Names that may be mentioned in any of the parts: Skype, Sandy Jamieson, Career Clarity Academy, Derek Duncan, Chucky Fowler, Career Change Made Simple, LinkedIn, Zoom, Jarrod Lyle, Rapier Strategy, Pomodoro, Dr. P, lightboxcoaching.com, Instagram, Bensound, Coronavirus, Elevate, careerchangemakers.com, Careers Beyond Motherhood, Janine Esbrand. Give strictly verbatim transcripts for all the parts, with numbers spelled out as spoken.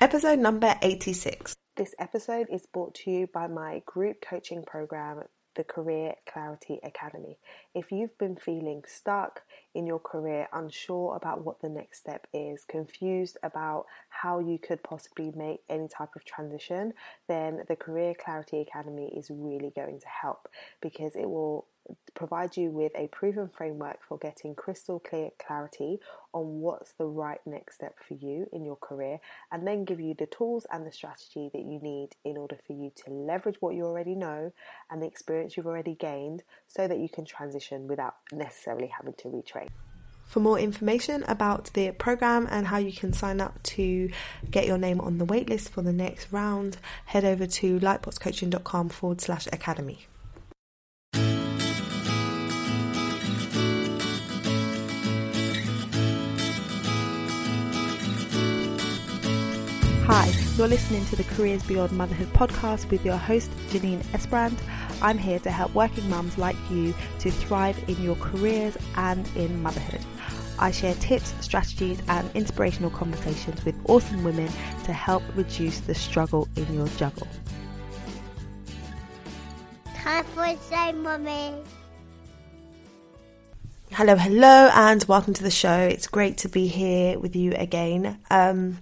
episode number eighty-six. This episode is brought to you by my group coaching program, the Career Clarity Academy. If you've been feeling stuck in your career, unsure about what the next step is, confused about how you could possibly make any type of transition, then the Career Clarity Academy is really going to help, because it will provide you with a proven framework for getting crystal clear clarity on what's the right next step for you in your career, and then give you the tools and the strategy that you need in order for you to leverage what you already know and the experience you've already gained, so that you can transition without necessarily having to retrain. For more information about the program and how you can sign up to get your name on the waitlist for the next round, head over to lightboxcoaching.com forward slash academy. Hi, you're listening to the Careers Beyond Motherhood podcast with your host, Janine Esbrand. I'm here to help working mums like you to thrive in your careers and in motherhood. I share tips, strategies, and inspirational conversations with awesome women to help reduce the struggle in your juggle. Time for say, Mummy. Hello, hello, and welcome to the show. It's great to be here with you again. Um...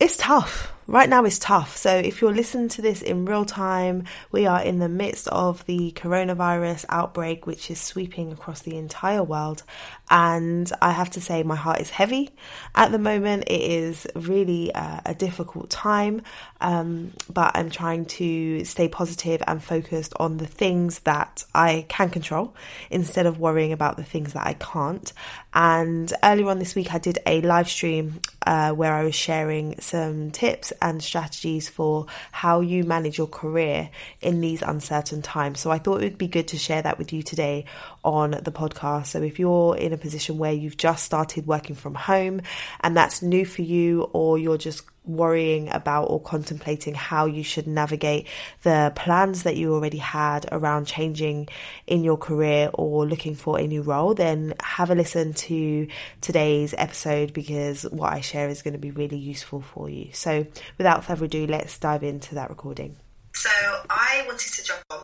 It's tough. Right now it's tough. So if you're listening to this in real time, we are in the midst of the coronavirus outbreak, which is sweeping across the entire world. And I have to say my heart is heavy at the moment. It is really uh, a difficult time, um, but I'm trying to stay positive and focused on the things that I can control instead of worrying about the things that I can't. And earlier on this week, I did a live stream uh, where I was sharing some tips and strategies for how you manage your career in these uncertain times. So I thought it would be good to share that with you today on the podcast. So if you're in a position where you've just started working from home and that's new for you, or you're just worrying about or contemplating how you should navigate the plans that you already had around changing in your career or looking for a new role, then have a listen to today's episode, because what I share is going to be really useful for you. So without further ado, let's dive into that recording. So I wanted to jump on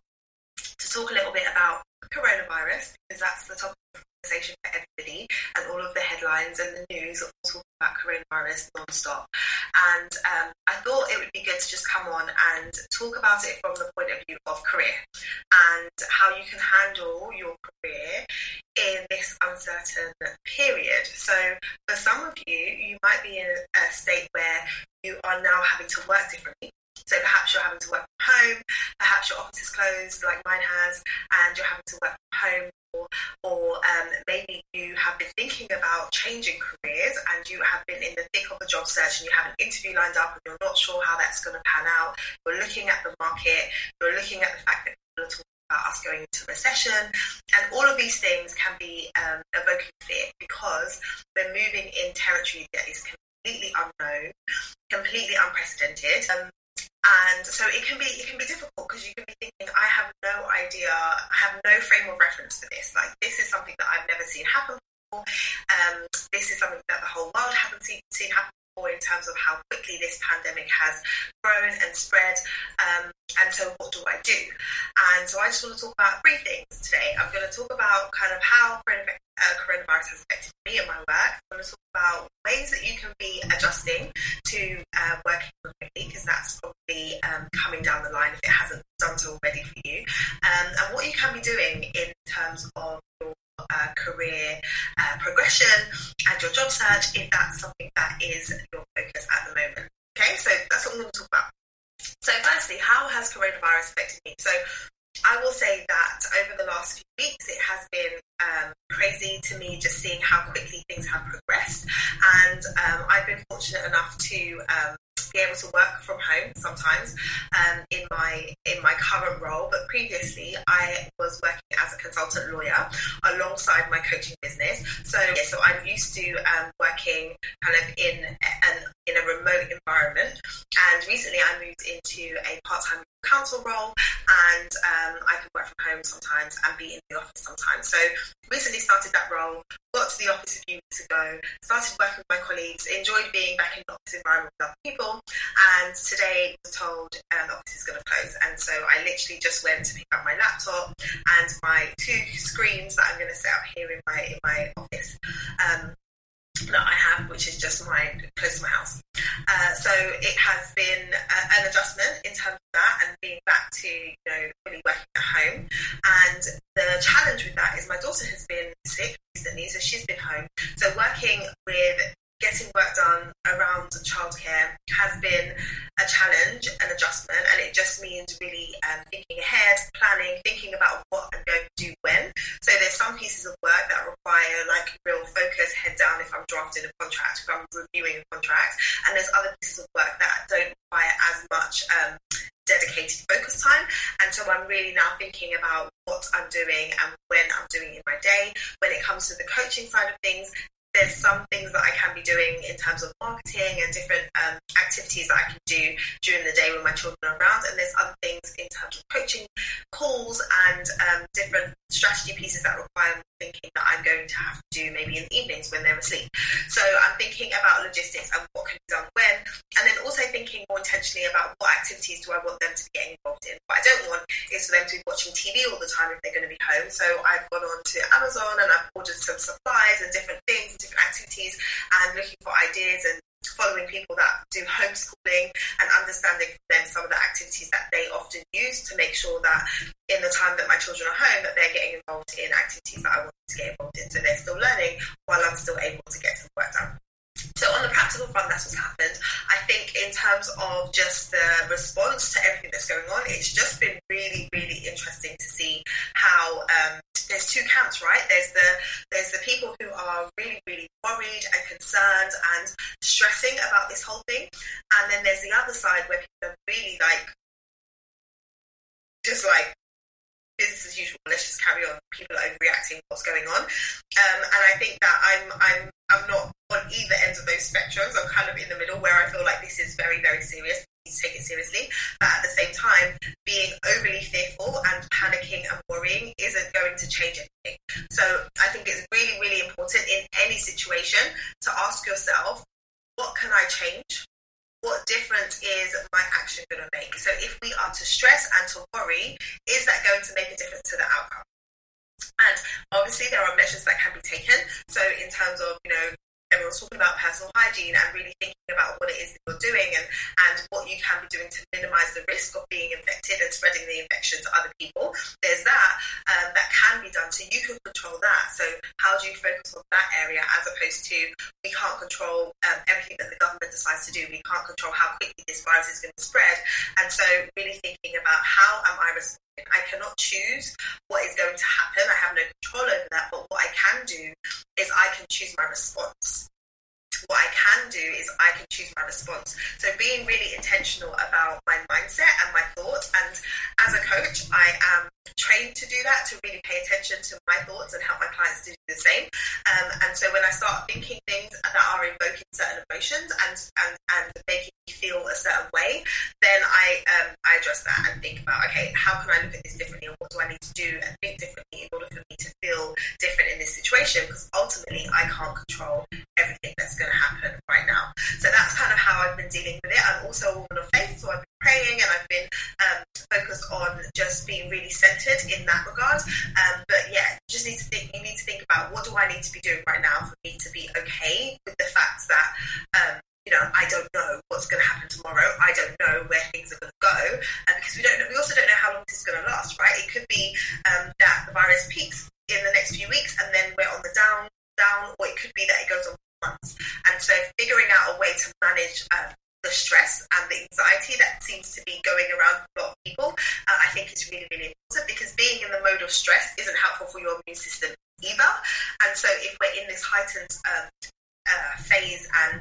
to talk a little bit about coronavirus, because that's the topic of conversation for everybody, and all of the headlines and the news are all talking about coronavirus non-stop. And um, I thought it would be good to just come on and talk about it from the point of view of career, and how you can handle your career in this uncertain period. So for some of you, you might be in a state where you are now having to work differently. So perhaps you're having to work from home, perhaps your office is closed like mine has, and you're having to work from home, or, or um, maybe you have been thinking about changing careers and you have been in the thick of a job search and you have an interview lined up and you're not sure how that's going to pan out. You're looking at the market, you're looking at the fact that people are talking about us going into recession, and all of these things can be um, evoking fear, because we're moving in territory that is completely unknown, completely unprecedented. Um, And so it can be it can be difficult, because you can be thinking, I have no idea, I have no frame of reference for this. Like, this is something that I've never seen happen before. Um, this is something that the whole world hasn't seen, seen happen before, in terms of how quickly this pandemic has grown and spread. Um, and so what do I do? And so I just want to talk about three things today. I'm going to talk about kind of how coronavirus has affected me and my work. I'm going to talk about ways that you can be adjusting to uh, working remotely, because that's probably um, coming down the line if it hasn't done so already for you, um, and what you can be doing in terms of your uh, career uh, progression and your job search, if that's something that is your focus at the moment. Okay, so that's what I'm going to talk about. So firstly, how has coronavirus affected me? So I will say that over the last few weeks, it has been um, crazy to me, just seeing how quickly things have progressed. And um, I've been fortunate enough to um, be able to work from home sometimes um, in my in my current role. But previously, I was working as a consultant lawyer alongside my coaching business. So yeah, so I'm used to um, working kind of in an in a remote environment. And recently, recently I moved into a part-time council role, and um, I can work from home sometimes and be in the office sometimes. So recently started that role, got to the office a few weeks ago, started working with my colleagues, enjoyed being back in the office environment with other people, and today was told um, the office is going to close. And so I literally just went to pick up my laptop and my two screens that I'm going to set up here in my, in my office. Um, that I have, which is just mine, close to my house. Uh, so it has been uh, an adjustment in terms of that and being back to, you know, really working at home. And the challenge with that is my daughter has been sick recently, so she's been home. So working with getting work done around childcare has been a challenge, an adjustment, and it just means really um, thinking ahead, planning, thinking about what I'm going to do when. So there's some pieces of work that require like real focus, head down if I'm drafting a contract, if I'm reviewing a contract, and there's other pieces of work that don't require as much um, dedicated focus time. And so I'm really now thinking about what I'm doing and when I'm doing in my day. When it comes to the coaching side of things, there's some things that I can be doing in terms of marketing and different um, activities that I can do during the day when my children are around. And there's other things in terms of coaching calls and um, different strategy pieces that require thinking that I'm going to have to do maybe in the evenings when they're asleep. So I'm thinking about logistics and what can be done when, and then also thinking more intentionally about what activities do I want them to be getting involved in. What I don't want is for them to be watching T V all the time if they're going to be home. So I've gone on to Amazon and I've ordered some supplies and different things and different activities and looking for ideas and following people that do homeschooling and understanding for them some of the activities that they often use to make sure that in the time that my children are home that they're getting involved in activities that I want them to get involved in, so they're still learning while I'm still able to get some work done. So on the practical front, that's what's happened. I think in terms of just the response to everything that's going on, it's just been really, really interesting to see how um, there's two camps, right? There's the there's the people who are really, really worried and concerned and stressing about this whole thing. And then there's the other side where people are really like, just like, business as usual, let's just carry on. People are overreacting, what's going on? Um, and I think that I'm I'm I'm not on either end of those spectrums. I'm kind of in the middle where I feel like this is very, very serious. You take it seriously, but at the same time, being overly fearful and panicking and worrying isn't going to change anything. So I think it's really, really important in any situation to ask yourself, what can I change? What difference is my action going to make? So if we are to stress and to worry, is that going to make a difference to the outcome? And obviously there are measures that can be taken. So in terms of, you know, everyone's talking about personal hygiene and really thinking about what it is that you're doing and, and what you can be doing to minimise the risk of being infected and spreading the infection to other people. There's that um, that can be done, so you can control that. So how do you focus on that area as opposed to we can't control um, everything that the government decides to do. We can't control how quickly this virus is going to spread. And so really thinking about how am I responding? I cannot choose what is going to happen. I have no control over that. But what I can do is I can choose my response. What I can do is I can choose my response. So being really intentional about my mindset and my thoughts. And as a coach, I am trained to do that, to really pay attention to my thoughts and help my clients to do the same. Um, and so when I start thinking things that are invoking certain emotions and and, and making me feel a certain way, then I um, I address that and think about, okay, how can I look at this differently and what do I need to do and think differently in order for me to feel different in this situation, because ultimately I can't control everything that's going to happen right now. So that's kind of how I've been dealing with it. I'm also a woman of faith, so I've been praying and I've been um, focused on just being really centered in that regard. Um, but yeah, you just need to think. You need to think about what do I need to be doing right now for me to be okay with the fact that um, you know, I don't know what's going to happen tomorrow. I don't know where things are going to go, and because we don't know, we also don't know how long this is going to last, right? It could be um, that the virus peaks in the next few weeks, and then we're on the down down, or it could be that it goes on for months. And so, figuring out a way to manage Um, the stress and the anxiety that seems to be going around for a lot of people, uh, I think it's really, really important, because being in the mode of stress isn't helpful for your immune system either. And so if we're in this heightened um, uh, phase and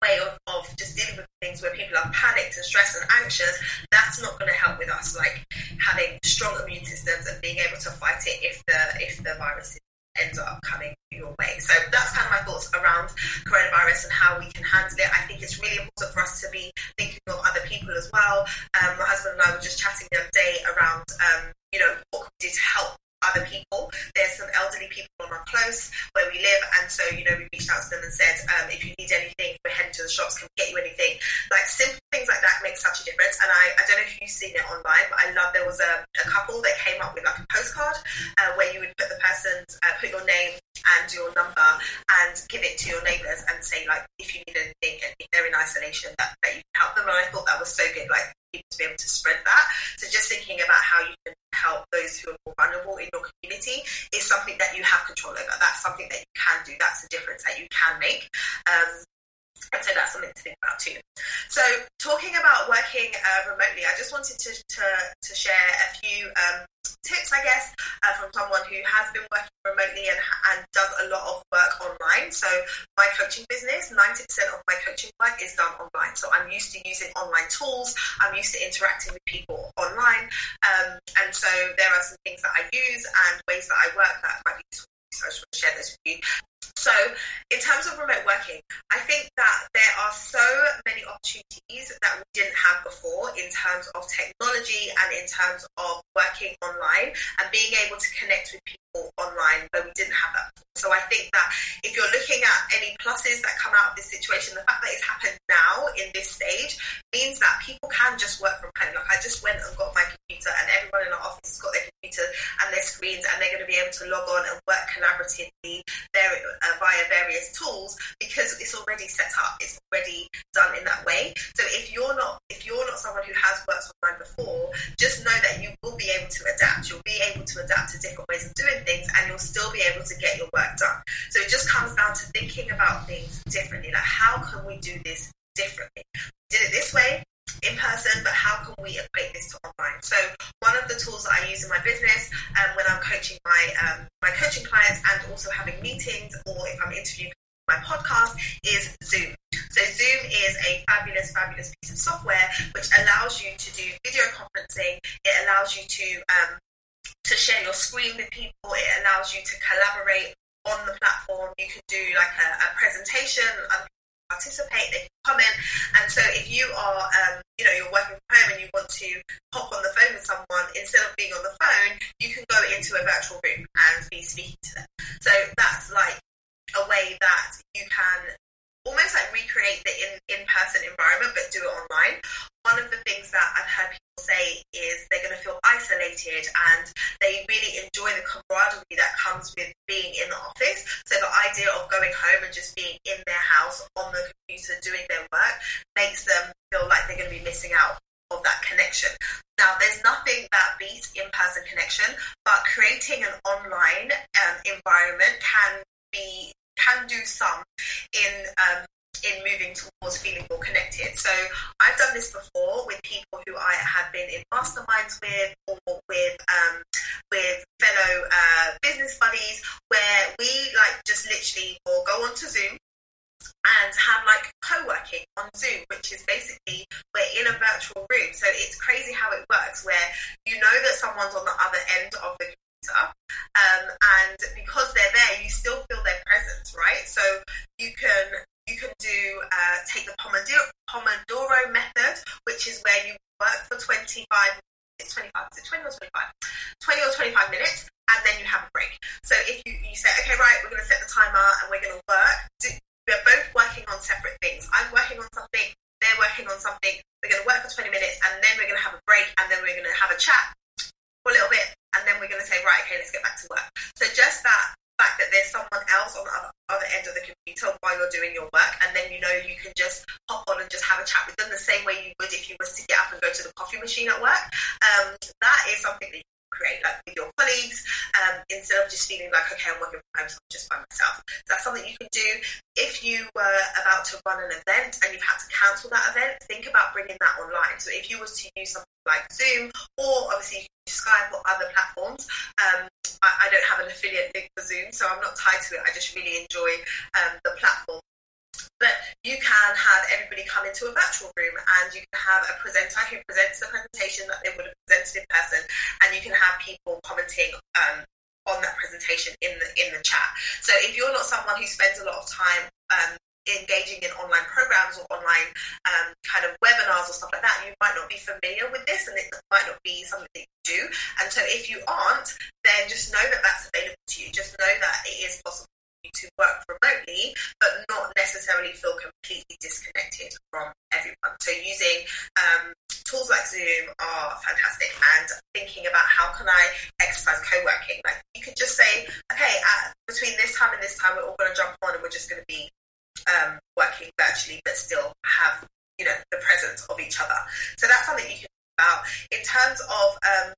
way of, of just dealing with things where people are panicked and stressed and anxious, that's not going to help with us, like having strong immune systems and being able to fight it if the if the virus ends up coming your way. So that's kind of my thoughts around coronavirus and how we can handle it. I think it's really important for us to be thinking of other people as well. Um, my husband and I were just chatting the other day around, um, you know, what we did to help other people. There's some elderly people on our close where we live, and so, you know, we reached out to them and said, um, if you need anything, we're heading to the shops, can we get you anything? Like, simple things like that make such a difference. And I, I don't know if you've seen it online, but I love, there was a, a couple that came up with like a postcard uh, where you would put the person's uh, put your name and your number and give it to your neighbours and say, like, if you need anything and if they're in isolation, that, that you can help them. And I thought that was so good, like, to be able to spread that. So just thinking about how you can help those who are more vulnerable in your community is something that you have control over. That's something that you can do. That's a difference that you can make. Um, and so that's something to think about too. So talking about working uh, remotely, I just wanted to, to, to share a few um, tips, I guess, uh, from someone who has been working remotely and, and does a lot of work online. So my coaching business, ninety percent of my coaching work is done online. So I'm used to using online tools. I'm used to interacting with people online. Um, and so there are some things that I use and ways that I work that might be useful. So I just want to share this with you. So in terms of remote working, I think that there are so many opportunities that we didn't have before in terms of technology and in terms of working online and being able to connect with people online where we didn't have that before. So I think that if you're looking at any pluses that come out of this situation, the fact that it's happened now in this stage means that people can just work from home. Like, I just went and got my computer, and everyone in our office has got their computer and their screens, and they're going to be able to log on and work collaboratively there, uh, via various tools, because it's already set up. It's already done in that way. So if you're not, if you're not someone who has worked online before, just know that you will be able to adapt. You'll be able to adapt to different ways of doing things, and you'll still be able to get your work done. So it just comes down to thinking about things differently. Like, how can we do this differently? We did it this way in person, but how can we equate this to online? So one of the tools that I use in my business, um, when I'm coaching my um, my coaching clients and also having meetings, or if I'm interviewing my podcast, is Zoom. So Zoom is a fabulous, fabulous piece of software which allows you to do video conferencing. It allows you to um, to share your screen with people. It allows you to collaborate on the platform. You can do like a, a presentation, other people participate, they can comment. And so if you are, um, you know, you're working from home and you want to hop on the phone with someone, instead of being on the phone, you can go into a virtual room and be speaking to them. So that's like a way that you can almost like recreate the in, in-person environment, but do it online. One of the things that I've heard people say is they're going to feel isolated, and they really enjoy the camaraderie that comes with being in the office. So the idea of going home and just being in their house on the computer doing their work makes them feel like they're going to be missing out of that connection. Now, there's nothing that beats in-person connection, but creating an online um, environment can be can do some in um, in moving towards feeling more connected. So I've done this before with people who I have been in masterminds with, or with um, with fellow uh, business buddies, where we like just literally will go onto Zoom and have like co-working on Zoom, which is basically we're in a virtual room. So it's crazy how it works, where you know that someone's on the other end of the computer, um, and because they're there, you still feel their presence, right? So you can You can do uh, take the Pomodoro, Pomodoro method, which is where you work for twenty-five, it's twenty-five, is it twenty or twenty-five, twenty or twenty-five minutes, and then you have a break. So if you, you say, okay, right, we're going to set the timer and we're going to work. Do, we're both working on separate things. I'm working on something, they're working on something. We're going to work for twenty minutes, and then we're going to have a break, and then we're going to have a chat for a little bit, and then we're going to say, right, okay, let's get back to work. So just that fact that there's someone else on the other, other end of the computer while you're doing your work, and then you know you can just hop on and just have a chat with them the same way you would if you was to get up and go to the coffee machine at work. Um, that is something that you can create, like with your colleagues, um, instead of just feeling like, okay, I'm working from home, so I'm just by myself. That's something you can do. If you were about to run an event and you've had to cancel that event, think about bringing that online. So if you was to use something like Zoom, or obviously you can use Skype or other platforms, um, I don't have an affiliate link for Zoom, so I'm not tied to it. I just really enjoy um, the platform. But you can have everybody come into a virtual room, and you can have a presenter who presents the presentation that they would have presented in person, and you can have people commenting um, on that presentation in the in the chat. So if you're not someone who spends a lot of time um, engaging in online programs or online um, kind of webinars or stuff like that, and you might not be familiar with this, and it might not be something that you do. And so if you aren't, then just know that that's available to you. Just know that it is possible for you to work remotely, but not necessarily feel completely disconnected from everyone. So using um, tools like Zoom are fantastic, and thinking about how can I exercise co-working. Like, you could just say, okay, at, between this time and this time, we're all going to jump on and we're just going to be Um, working virtually, but still have, you know, the presence of each other. So that's something you can think about. In terms of um,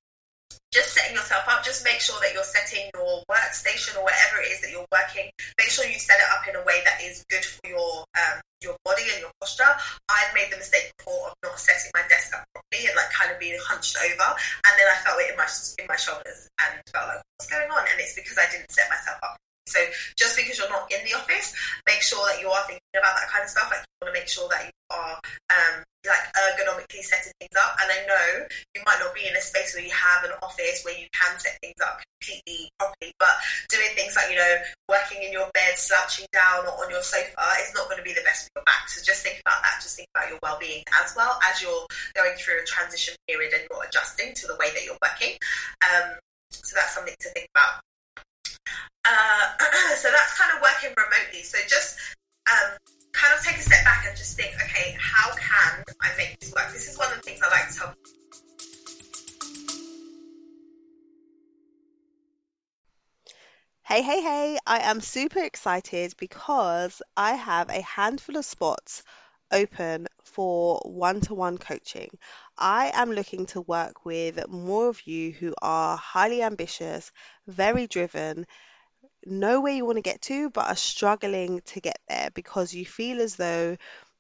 just setting yourself up, just make sure that you're setting your workstation or wherever it is that you're working, make sure you set it up in a way that is good for your um, your body and your posture. I've made the mistake before of not setting my desk up properly and like kind of being hunched over, and then I felt it in my, in my shoulders and felt like, what's going on? And it's because I didn't set myself up. So just because you're not in the office, make sure that you are thinking about that kind of stuff. Like, you want to make sure that you are um, like ergonomically setting things up. And I know you might not be in a space where you have an office where you can set things up completely properly, but doing things like, you know, working in your bed, slouching down or on your sofa is not going to be the best for your back. So just think about that. Just think about your well-being as well as you're going through a transition period and you're adjusting to the way that you're working. Um, so that's something to think about. Uh, so that's kind of working remotely. So just um, kind of take a step back and just think, okay, how can I make this work? This is one of the things I like to tell people. Hey, hey, hey, I am super excited because I have a handful of spots open for one-to-one coaching. I am looking to work with more of you who are highly ambitious, very driven, know where you want to get to, but are struggling to get there because you feel as though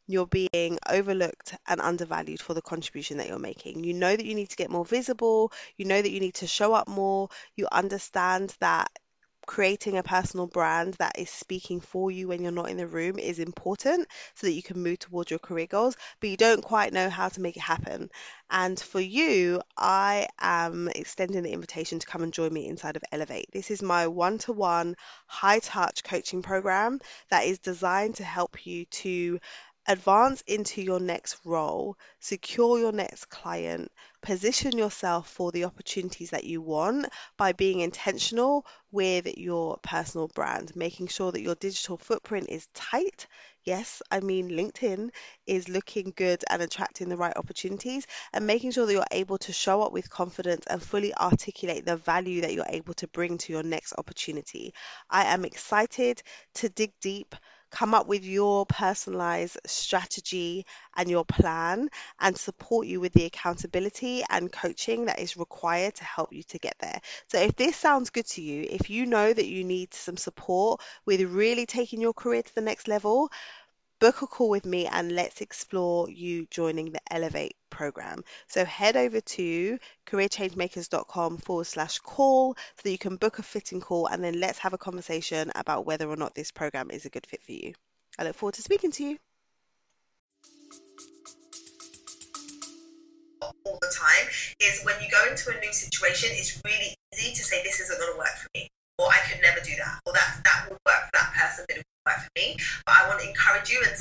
you're being overlooked and undervalued for the contribution that you're making. You know that you need to get more visible. You know that you need to show up more. You understand that creating a personal brand that is speaking for you when you're not in the room is important so that you can move towards your career goals, but you don't quite know how to make it happen. And for you, I am extending the invitation to come and join me inside of Elevate. This is my one-to-one high-touch coaching program that is designed to help you to advance into your next role, secure your next client, position yourself for the opportunities that you want by being intentional with your personal brand, making sure that your digital footprint is tight. Yes, I mean LinkedIn is looking good and attracting the right opportunities, and making sure that you're able to show up with confidence and fully articulate the value that you're able to bring to your next opportunity. I am excited to dig deep, come up with your personalized strategy and your plan, and support you with the accountability and coaching that is required to help you to get there. So if this sounds good to you, if you know that you need some support with really taking your career to the next level, book a call with me and let's explore you joining the Elevate program. So head over to careerchangemakers.com forward slash call so that you can book a fitting call, and then let's have a conversation about whether or not this program is a good fit for you. I look forward to speaking to you. All the time is when you go into a new situation, it's really easy to say this isn't going to work for me, or I could never do that, or that that would work for that person, but it would work for me. But I want to encourage you and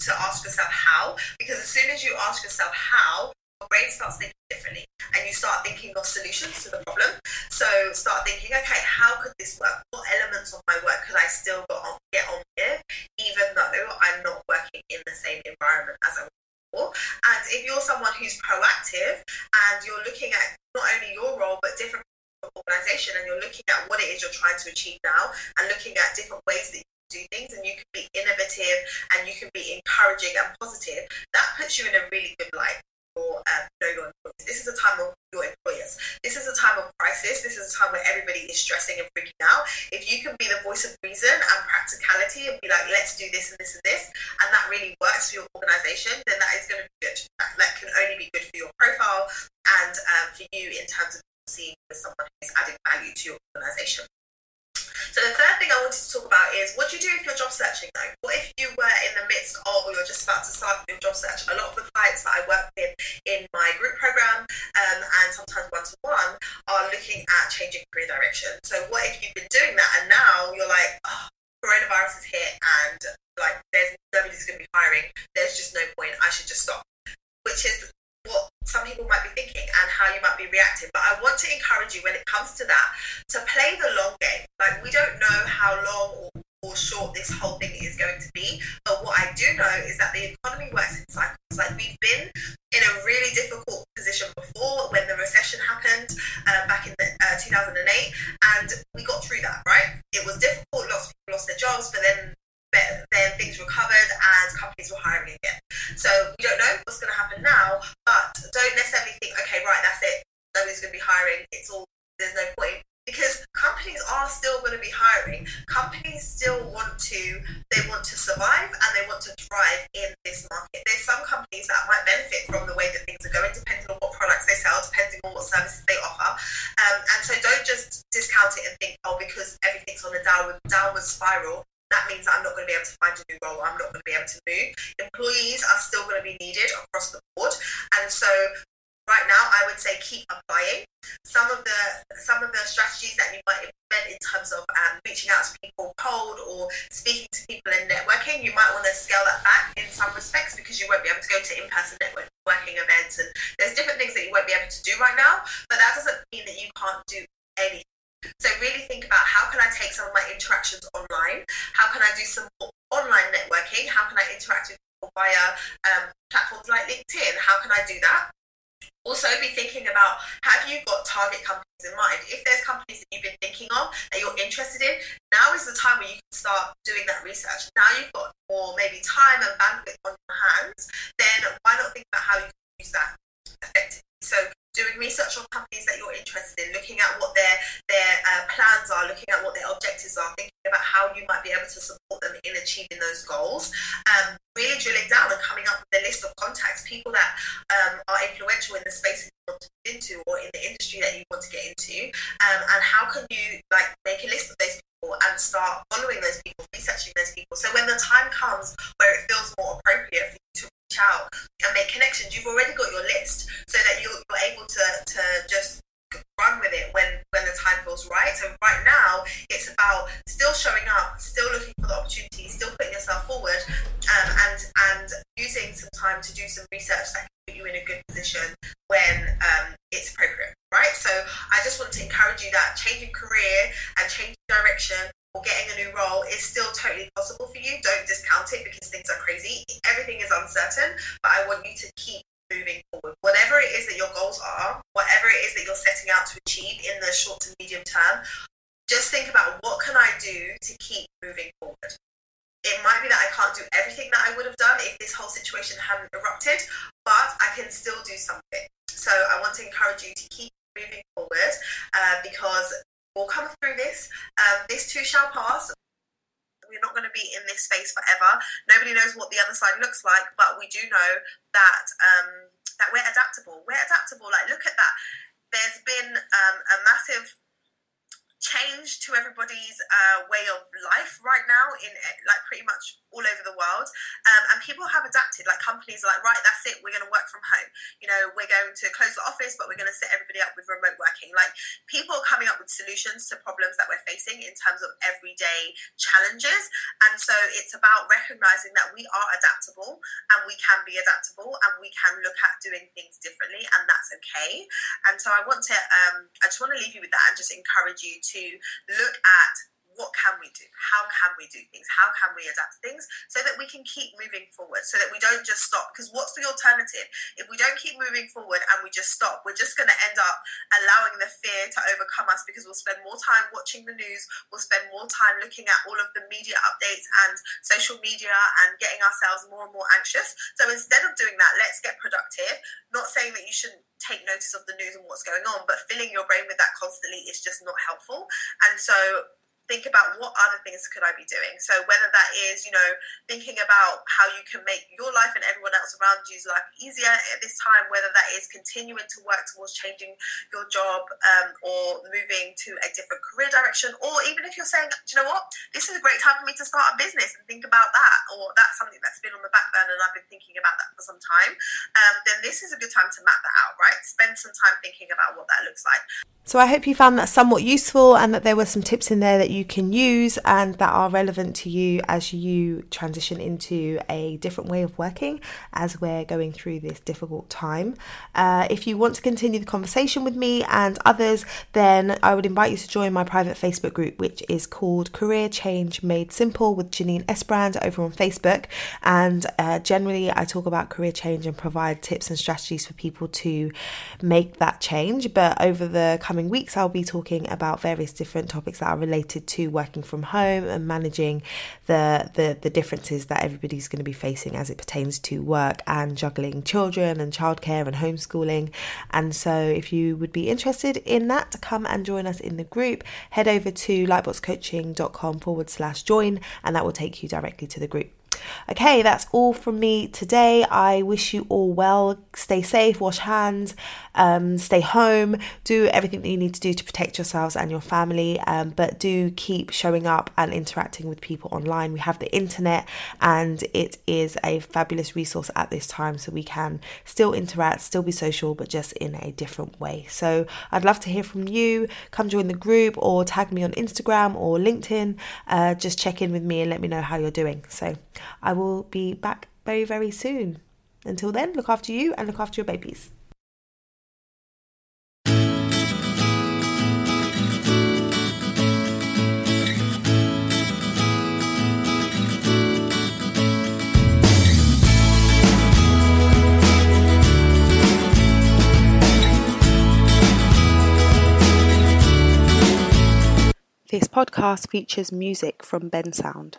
to ask yourself how, because as soon as you ask yourself how, your brain starts thinking differently, and you start thinking of solutions to the problem. So start thinking, okay, how could this work? What elements of my work could I still get on, get on with, even though I'm not working in the same environment as I was before? And if you're someone who's proactive and you're looking at not only your role, but different organization, and you're looking at what it is you're trying to achieve now, and looking at different ways that you can do things, and you can be innovative and you can be encouraging and positive, that puts you in a really good light for um, know your employees. This is a time of your employers. This is a time of crisis. This is a time where everybody is stressing and freaking out. If you can be the voice of reason and practicality and be like, let's do this and this and this, and that really works for your organization, then that is going to be good. That, that can only be good for your profile and um, for you in terms of seen as someone who's adding value to your organisation. So the third thing I wanted to talk about is, what do you do if you're job searching though? What if you were in the midst of, or you're just about to start in job search. A lot of the clients that I work with in my group program um, and sometimes one-to-one are looking at changing career direction. So what if you've been doing that and now you're like, oh, coronavirus is here and like there's nobody's going to be hiring. There's just no point. I should just stop, which is what some people might be thinking and how you might be reacting. But I want to encourage you when it comes to that to play the long game. Like, we don't know how long or or short this whole thing is going to be, but what I do know is that the economy works in cycles. Like, we've been in a really difficult position before when the recession happened uh, back in the, uh, two thousand eight, and we got through that, right? It was difficult, lots of people lost their jobs, but then but then things recovered and companies were hiring again. So we don't know what's going to happen now, but don't necessarily think, okay, right, that's it, nobody's going to be hiring, it's all, there's no point. Because companies are still going to be hiring. Companies still want to, they want to survive and they want to thrive in this market. There's some companies that might benefit from the way that things are going, depending on what products they sell, depending on what services they offer. Um, and so don't just discount it and think, oh, because everything's on a downward, downward spiral, that means that I'm not going to be able to find a new role, I'm not going to be able to move. Employees are still going to be needed across the board. And so right now, I would say keep applying. Some of the some of the strategies that you might implement in terms of um, reaching out to people cold or speaking to people in networking, you might want to scale that back in some respects because you won't be able to go to in-person networking events, and there's different things that you won't be able to do right now. But that doesn't mean that you can't do anything. So really think about, how can I take some of my interactions online? How can I do some more online networking? How can I interact with people via um, platforms like LinkedIn? How can I do that? Also be thinking about, have you got target companies in mind? If there's companies that you've been thinking of that you're interested in, now is the time where you can start doing that research. Now you've got more maybe time and bandwidth on your hands, then why not think about how you can use that effectively? So doing research on companies that you're interested in, looking at what their their uh, plans are, looking at what their objectives are, thinking about how you might be able to support them in achieving those goals, um, really drilling down and coming up with a list of contacts, people that um, are influential in the space that you want to get into or in the industry that you want to get into, um, and how can you like make a list of those people and start following those people, researching those people. So when the time comes where it feels more appropriate for you to out and make connections, you've already got your list, so that you're, you're able to, to just run with it when, when the time feels right. So right now it's about still showing up, still looking for the opportunity, still putting yourself forward, um, and and using some time to do some research that can put you in a good position when um, it's appropriate, right? So I just want to encourage you that changing career and changing direction or getting a new role is still totally possible for you. Don't discount it because things are crazy. Everything is uncertain, but I want you to keep moving forward. Whatever it is that your goals are, whatever it is that you're setting out to achieve in the short to medium term, just think about, what can I do to keep moving forward? It might be that I can't do everything that I would have done if this whole situation hadn't erupted, but I can still do something. So I want to encourage you to keep moving forward uh, because we'll come through this. Um, this too shall pass. We're not going to be in this space forever. Nobody knows what the other side looks like, but we do know that um, that we're adaptable. We're adaptable. Like, look at that. There's been um, a massive change to everybody's uh, way of life right now in like pretty much all over the world, um, and people have adapted. Like, companies are like, right, that's it, we're going to work from home, you know, we're going to close the office, but we're going to set everybody up with remote working. Like, people are coming up with solutions to problems that we're facing in terms of everyday challenges, and so it's about recognizing that we are adaptable and we can be adaptable and we can look at doing things differently, and that's okay. And so I want to um, I just want to leave you with that and just encourage you to to look at, what can we do? How can we do things? How can we adapt things so that we can keep moving forward, so that we don't just stop? Because what's the alternative? If we don't keep moving forward and we just stop, we're just going to end up allowing the fear to overcome us, because we'll spend more time watching the news, we'll spend more time looking at all of the media updates and social media and getting ourselves more and more anxious. So instead of doing that, let's get productive. Not saying that you shouldn't take notice of the news and what's going on, but filling your brain with that constantly is just not helpful. And so think about, what other things could I be doing? So whether that is, you know, thinking about how you can make your life and everyone else around around you's life easier at this time, whether that is continuing to work towards changing your job um, or moving to a different career direction, or even if you're saying, do you know what, this is a great time for me to start a business and think about that, or that's something that's been on the back burner and I've been thinking about that for some time, um, then this is a good time to map that out, right? Spend some time thinking about what that looks like. So I hope you found that somewhat useful and that there were some tips in there that you can use and that are relevant to you as you transition into a different way of working as we're going through this difficult time. Uh, if you want to continue the conversation with me and others, then I would invite you to join my private Facebook group, which is called Career Change Made Simple with Janine Esbrand over on Facebook. And uh, generally I talk about career change and provide tips and strategies for people to make that change. But over the coming weeks, I'll be talking about various different topics that are related to working from home and managing the, the the differences that everybody's going to be facing as it pertains to work and juggling children and childcare and homeschooling. And so if you would be interested in that, come and join us in the group. Head over to lightboxcoaching.com forward slash join and that will take you directly to the group. Okay, that's all from me today. I wish you all well. Stay safe, wash hands, um, stay home, do everything that you need to do to protect yourselves and your family, um, but do keep showing up and interacting with people online. We have the internet and it is a fabulous resource at this time, so we can still interact, still be social, but just in a different way. So I'd love to hear from you. Come join the group or tag me on Instagram or LinkedIn. Uh, just check in with me and let me know how you're doing. So I will be back very, very soon. Until then, look after you and look after your babies. This podcast features music from Bensound.